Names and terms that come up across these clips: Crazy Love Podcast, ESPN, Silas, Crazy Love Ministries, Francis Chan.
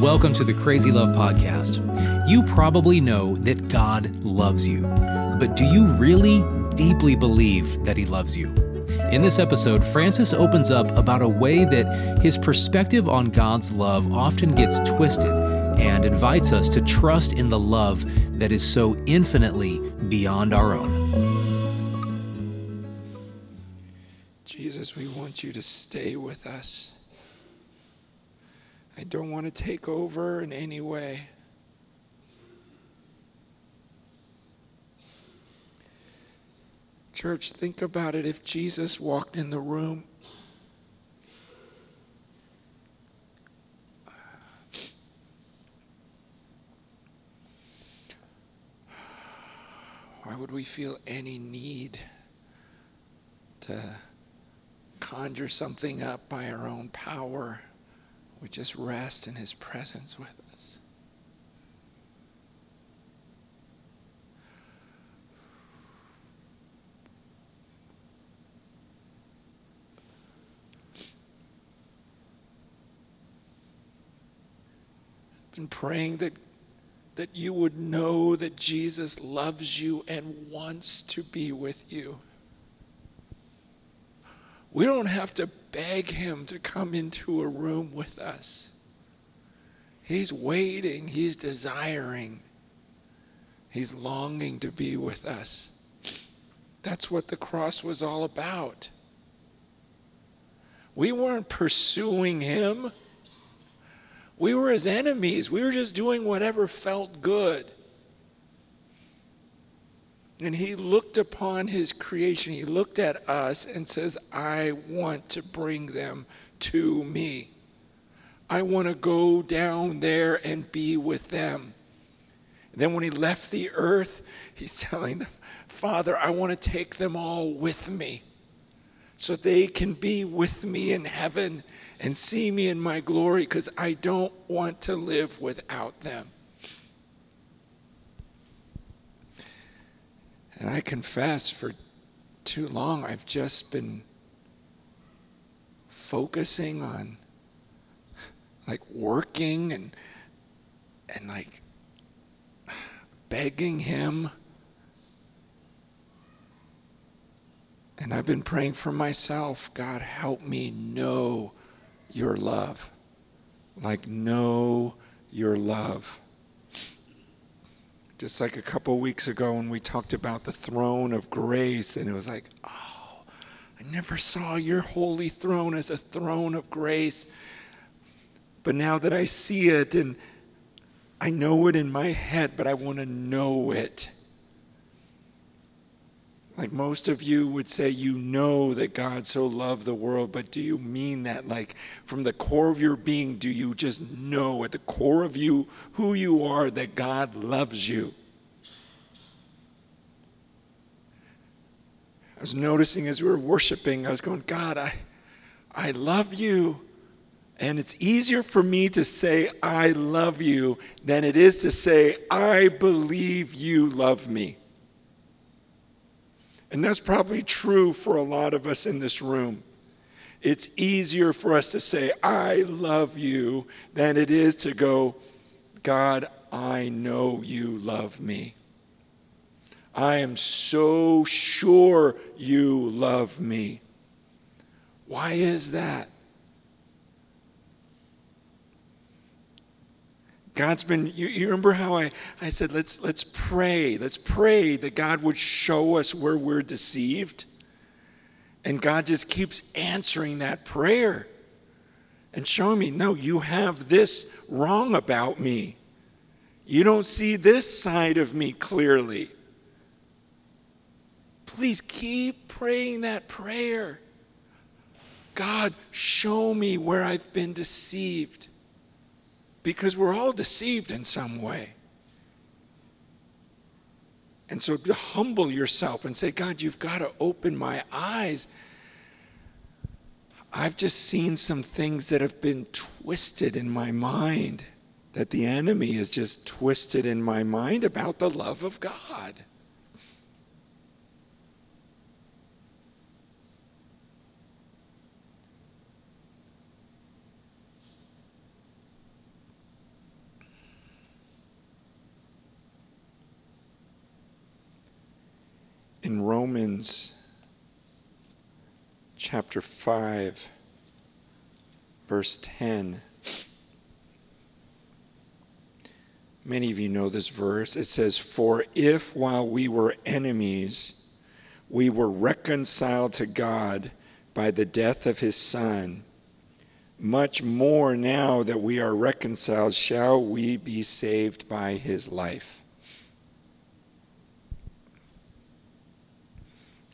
Welcome to the Crazy Love Podcast. You probably know that God loves you, but do you really deeply believe that He loves you? In this episode, Francis opens up about a way that his perspective on God's love often gets twisted and invites us to trust in the love that is so infinitely beyond our own. Jesus, we want you to stay with us. I don't want to take over in any way. Church, think about it. If Jesus walked in the room, why would we feel any need to conjure something up by our own power? We just rest in His presence with us. And praying that you would know that Jesus loves you and wants to be with you. We don't have to beg Him to come into a room with us. He's waiting, He's desiring, He's longing to be with us. That's what the cross was all about. We weren't pursuing Him. We were His enemies. We were just doing whatever felt good. And He looked upon His creation. He looked at us and says, I want to bring them to me. I want to go down there and be with them. And then when He left the earth, He's telling the Father, I want to take them all with me so they can be with me in heaven and see me in my glory, because I don't want to live without them. And I confess, for too long, I've just been focusing on like working and like begging Him. And I've been praying for myself, God, help me know your love. Like, know your love. Just like a couple weeks ago when we talked about the throne of grace, and it was like, oh, I never saw your holy throne as a throne of grace. But now that I see it, and I know it in my head, but I want to know it. Like most of you would say, you know that God so loved the world, but do you mean that? Like from the core of your being, do you just know at the core of you, who you are, that God loves you? I was noticing as we were worshiping, I was going, God, I love you. And it's easier for me to say, I love you, than it is to say, I believe you love me. And that's probably true for a lot of us in this room. It's easier for us to say, I love you, than it is to go, God, I know you love me. I am so sure you love me. Why is that? God's been, you remember how I said, let's pray that God would show us where we're deceived. And God just keeps answering that prayer and showing me, no, you have this wrong about me. You don't see this side of me clearly. Please keep praying that prayer. God, show me where I've been deceived. Because we're all deceived in some way. And so to humble yourself and say, God, you've got to open my eyes. I've just seen some things that have been twisted in my mind, that the enemy has just twisted in my mind about the love of God. in Romans chapter 5, verse 10. Many of you know this verse. It says, "For if while we were enemies, we were reconciled to God by the death of his Son, much more now that we are reconciled, shall we be saved by his life."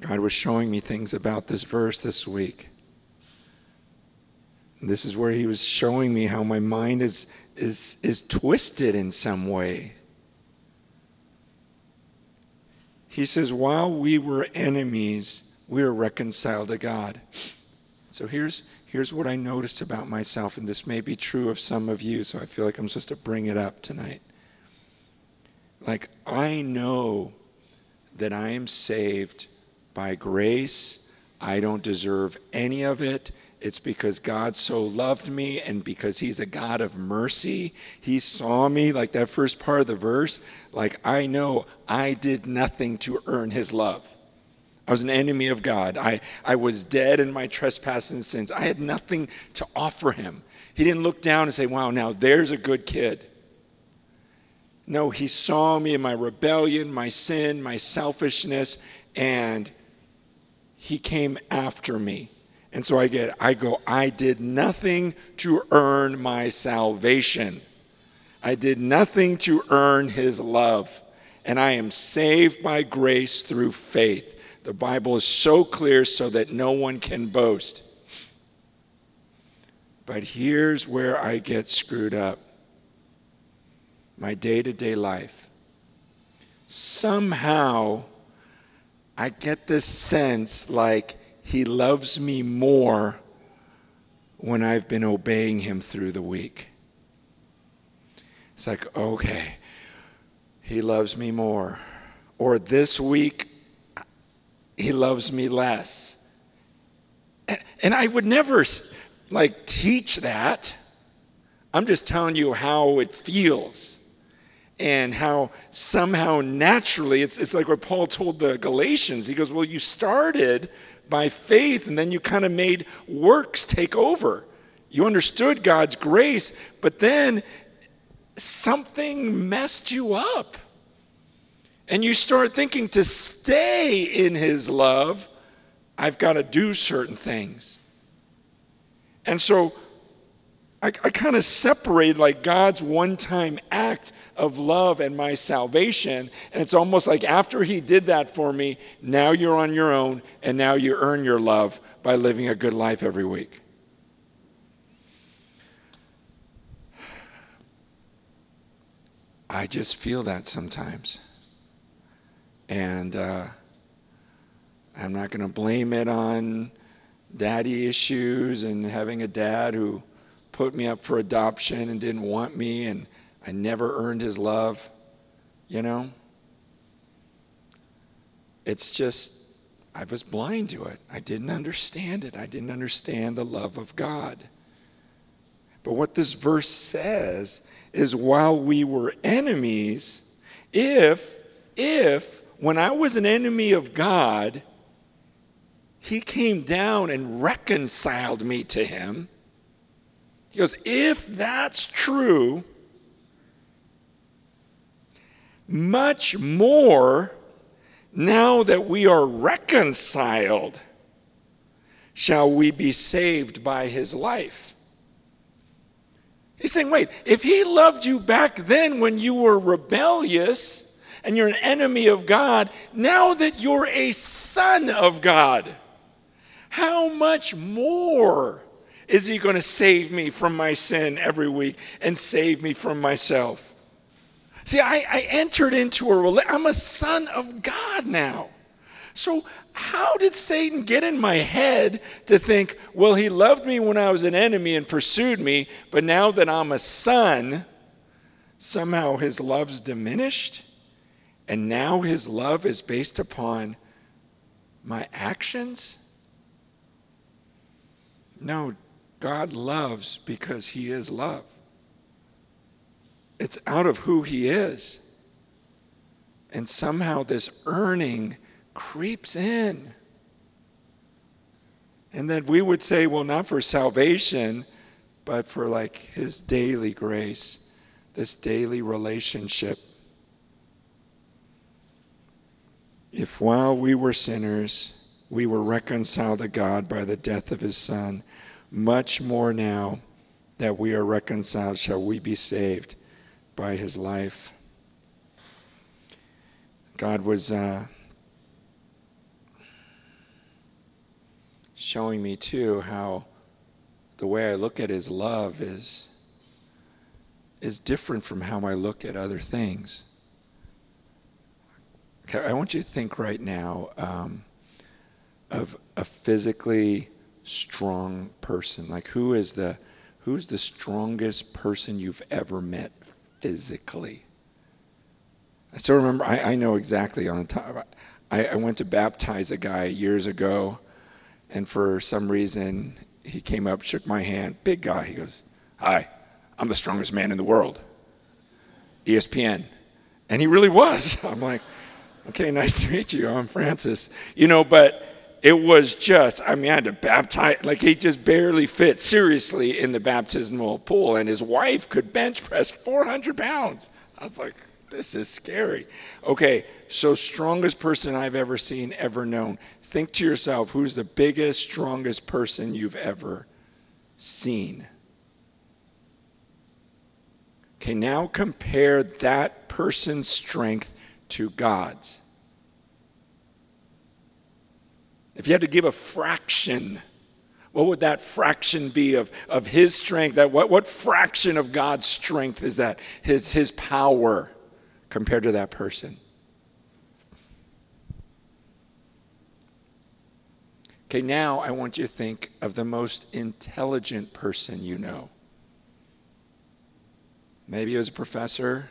God was showing me things about this verse this week. This is where he was showing me how my mind is twisted in some way. He says, while we were enemies, we were reconciled to God. So here's what I noticed about myself, and this may be true of some of you, so I feel like I'm supposed to bring it up tonight. Like, I know that I am saved by grace. I don't deserve any of it. It's because God so loved me, and because he's a God of mercy, he saw me, like that first part of the verse. Like, I know I did nothing to earn his love. I was an enemy of God. I was dead in my trespasses and sins. I had nothing to offer him. He didn't look down and say, wow, now there's a good kid. No, he saw me in my rebellion, my sin, my selfishness, and he came after me. And so I did nothing to earn my salvation. I did nothing to earn his love. And I am saved by grace through faith. The Bible is so clear so that no one can boast. But here's where I get screwed up. My day-to-day life. Somehow, I get this sense like he loves me more when I've been obeying him through the week. It's like, okay, he loves me more. Or this week, he loves me less. And I would never, like, teach that. I'm just telling you how it feels. And how somehow naturally, it's like what Paul told the Galatians. He goes, well, you started by faith, and then you kind of made works take over. You understood God's grace, but then something messed you up. And you start thinking to stay in his love, I've got to do certain things. And so I kind of separate like God's one-time act of love and my salvation. And it's almost like after he did that for me, now you're on your own, and now you earn your love by living a good life every week. I just feel that sometimes. And I'm not going to blame it on daddy issues and having a dad who put me up for adoption and didn't want me, and I never earned his love, you know? It's just, I was blind to it. I didn't understand it. I didn't understand the love of God. But what this verse says is while we were enemies, if when I was an enemy of God, he came down and reconciled me to him. He goes, if that's true, much more now that we are reconciled, shall we be saved by his life. He's saying, wait, if he loved you back then when you were rebellious and you're an enemy of God, now that you're a son of God, how much more is he going to save me from my sin every week and save me from myself? See, I entered into I'm a son of God now. So how did Satan get in my head to think, well, he loved me when I was an enemy and pursued me, but now that I'm a son, somehow his love's diminished, and now his love is based upon my actions? No, God loves because he is love. It's out of who he is. And somehow this earning creeps in. And then we would say, well, not for salvation, but for like his daily grace, this daily relationship. If while we were sinners, we were reconciled to God by the death of his Son, much more now that we are reconciled shall we be saved by his life. God was showing me too how the way I look at his love is different from how I look at other things. Okay, I want you to think right now of a physically strong person. Like who's the strongest person you've ever met physically? I still remember, I know exactly on the top. I went to baptize a guy years ago, and for some reason, he came up, shook my hand, big guy. He goes, "Hi, I'm the strongest man in the world, ESPN." And he really was. I'm like, okay, nice to meet you. I'm Francis. You know, but it was just, I mean, I had to baptize, like he just barely fit seriously in the baptismal pool. And his wife could bench press 400 pounds. I was like, this is scary. Okay, so strongest person I've ever seen, ever known. Think to yourself, who's the biggest, strongest person you've ever seen? Okay, now compare that person's strength to God's. If you had to give a fraction, what would that fraction be of his strength? That what fraction of God's strength is that? His power compared to that person. Okay, now I want you to think of the most intelligent person you know. Maybe it was a professor.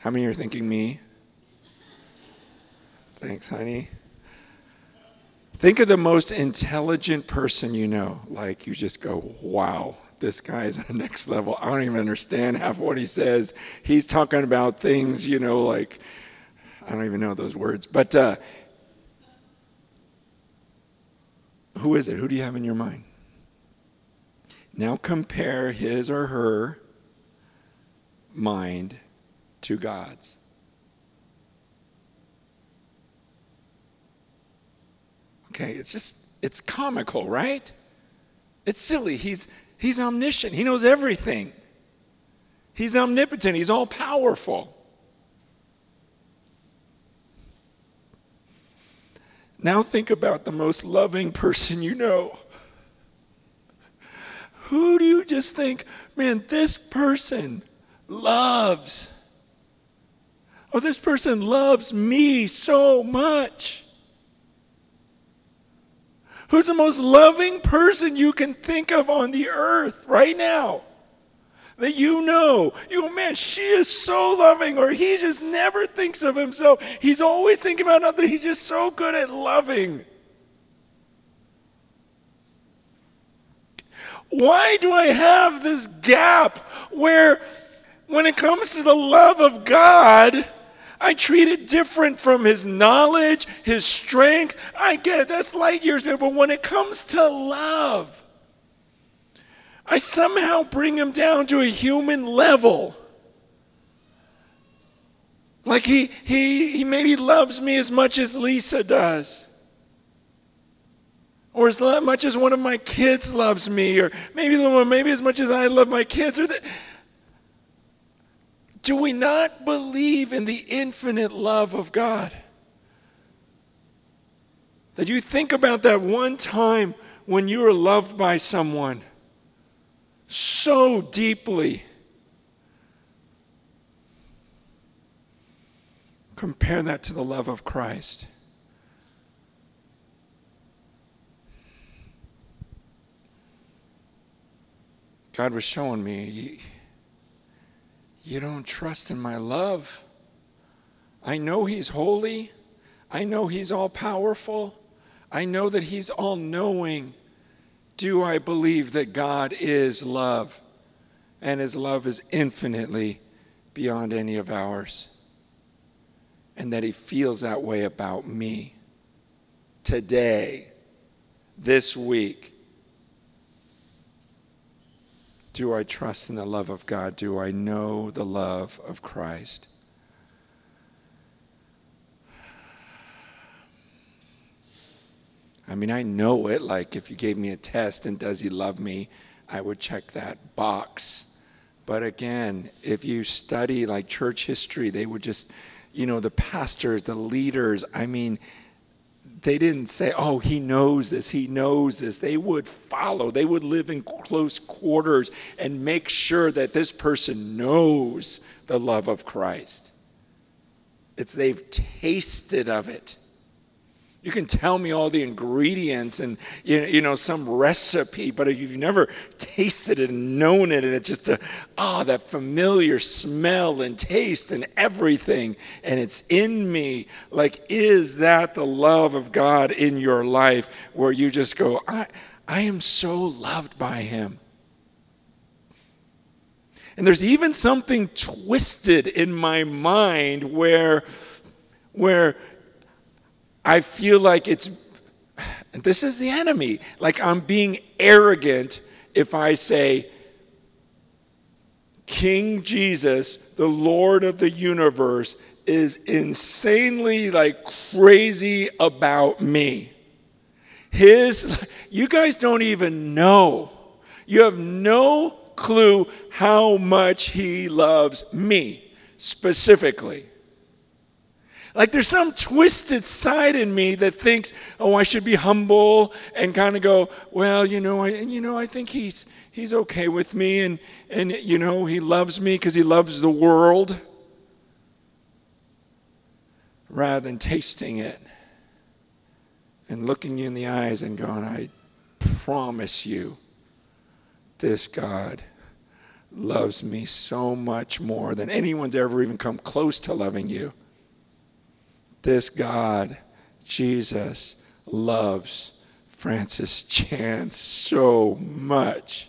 How many are thinking me? Thanks, honey. Think of the most intelligent person you know. Like you just go, wow, this guy is on the next level. I don't even understand half what he says. He's talking about things, you know, like, I don't even know those words. But who is it? Who do you have in your mind? Now compare his or her mind to God's. Okay, it's comical, right? It's silly. He's omniscient. He knows everything. He's omnipotent. He's all powerful. Now think about the most loving person you know. Who do you just think, man, this person loves? Oh, this person loves me so much. Who's the most loving person you can think of on the earth right now? That you know, man, she is so loving, or he just never thinks of himself. He's always thinking about others. He's just so good at loving. Why do I have this gap where when it comes to the love of God, I treat it different from his knowledge, his strength? I get it. That's light years, man. But when it comes to love, I somehow bring him down to a human level. Like he maybe loves me as much as Lisa does. Or as much as one of my kids loves me. Or maybe as much as I love my kids. Or that. Do we not believe in the infinite love of God? That you think about that one time when you were loved by someone so deeply. Compare that to the love of Christ. God was showing me, you don't trust in my love. I know he's holy. I know he's all-powerful. I know that he's all-knowing. Do I believe that God is love, and his love is infinitely beyond any of ours? and that he feels that way about me today, this week? Do I trust in the love of God? Do I know the love of Christ? I mean, I know it. Like, if you gave me a test and does he love me, I would check that box. But again, if you study like church history, they would just, you know, the pastors, the leaders, I mean, they didn't say, oh, he knows this, he knows this. They would follow. They would live in close quarters and make sure that this person knows the love of Christ. It's they've tasted of it. You can tell me all the ingredients and, you know, some recipe, but if you've never tasted it and known it, and it's just that familiar smell and taste and everything, and it's in me. Like, is that the love of God in your life where you just go, I am so loved by him? And there's even something twisted in my mind where I feel like it's, and this is the enemy, like I'm being arrogant if I say, King Jesus, the Lord of the universe, is insanely like crazy about me. You guys don't even know. You have no clue how much he loves me specifically. Like there's some twisted side in me that thinks, oh, I should be humble and kind of go, well, I think he's okay with me and you know, he loves me because he loves the world, rather than tasting it and looking you in the eyes and going, I promise you, this God loves me so much more than anyone's ever even come close to loving you. This God, Jesus, loves Francis Chan so much.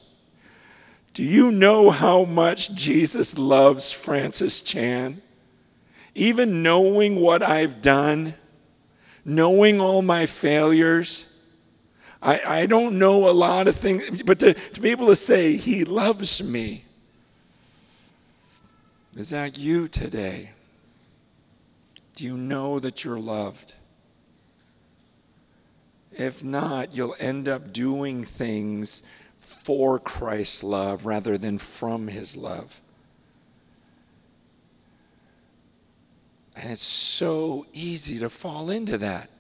Do you know how much Jesus loves Francis Chan? Even knowing what I've done, knowing all my failures, I don't know a lot of things, but to be able to say, he loves me. Is that you today? Do you know that you're loved? If not, you'll end up doing things for Christ's love rather than from his love. And it's so easy to fall into that.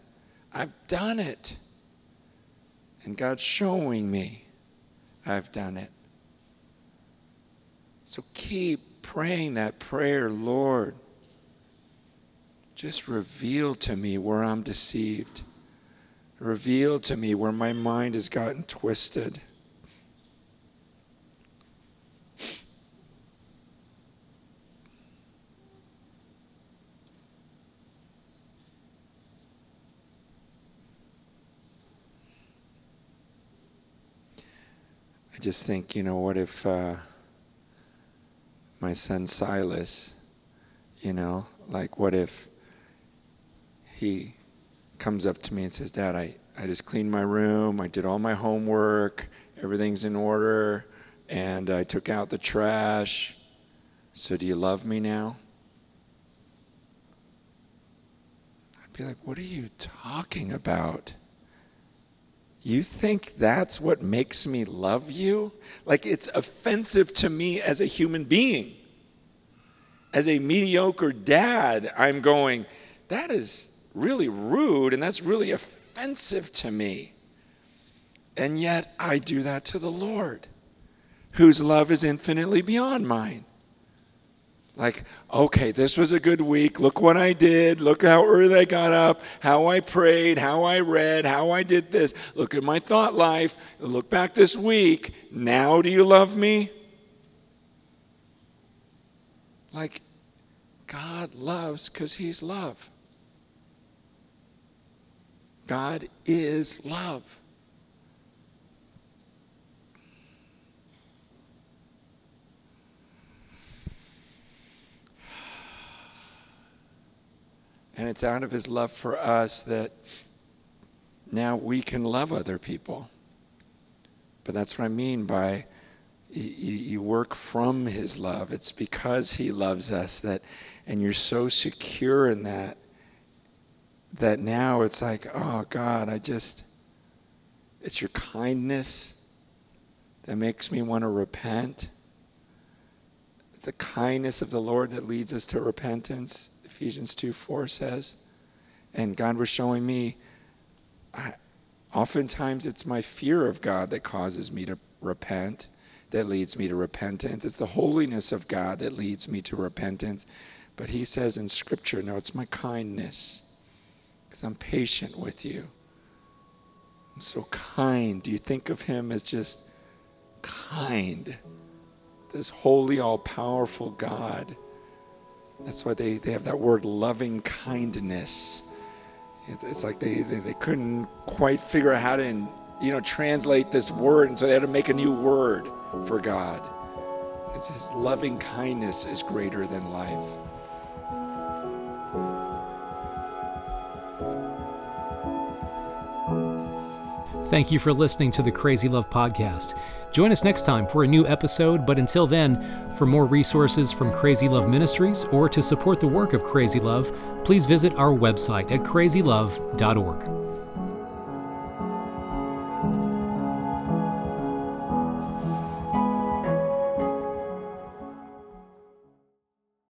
I've done it. And God's showing me I've done it. So keep praying that prayer, Lord. Just reveal to me where I'm deceived. Reveal to me where my mind has gotten twisted. I just think, what if my son Silas, what if he comes up to me and says, Dad, I just cleaned my room, I did all my homework, everything's in order, and I took out the trash. So do you love me now? I'd be like, what are you talking about? You think that's what makes me love you? Like, it's offensive to me as a human being. As a mediocre dad, I'm going, that is really rude, and that's really offensive to me. And yet I do that to the Lord, whose love is infinitely beyond mine. Like, okay, this was a good week. Look what I did. Look how early I got up, how I prayed, how I read, how I did this. Look at my thought life. Look back this week. Now do you love me? Like, God loves because he's love. God is love. And it's out of his love for us that now we can love other people. But that's what I mean by you work from his love. It's because he loves us that, and you're so secure in that, that now it's like, oh God, it's your kindness that makes me want to repent. It's the kindness of the Lord that leads us to repentance, Ephesians 2:4 says. And God was showing me, oftentimes it's my fear of God that causes me to repent, that leads me to repentance. It's the holiness of God that leads me to repentance. But he says in Scripture, no, it's my kindness, because I'm patient with you. I'm so kind. Do you think of him as just kind? This holy, all-powerful God. That's why they have that word loving kindness. It's like they couldn't quite figure out how to translate this word, and so they had to make a new word for God. It's his loving kindness is greater than life. Thank you for listening to the Crazy Love Podcast. Join us next time for a new episode, but until then, for more resources from Crazy Love Ministries or to support the work of Crazy Love, please visit our website at crazylove.org.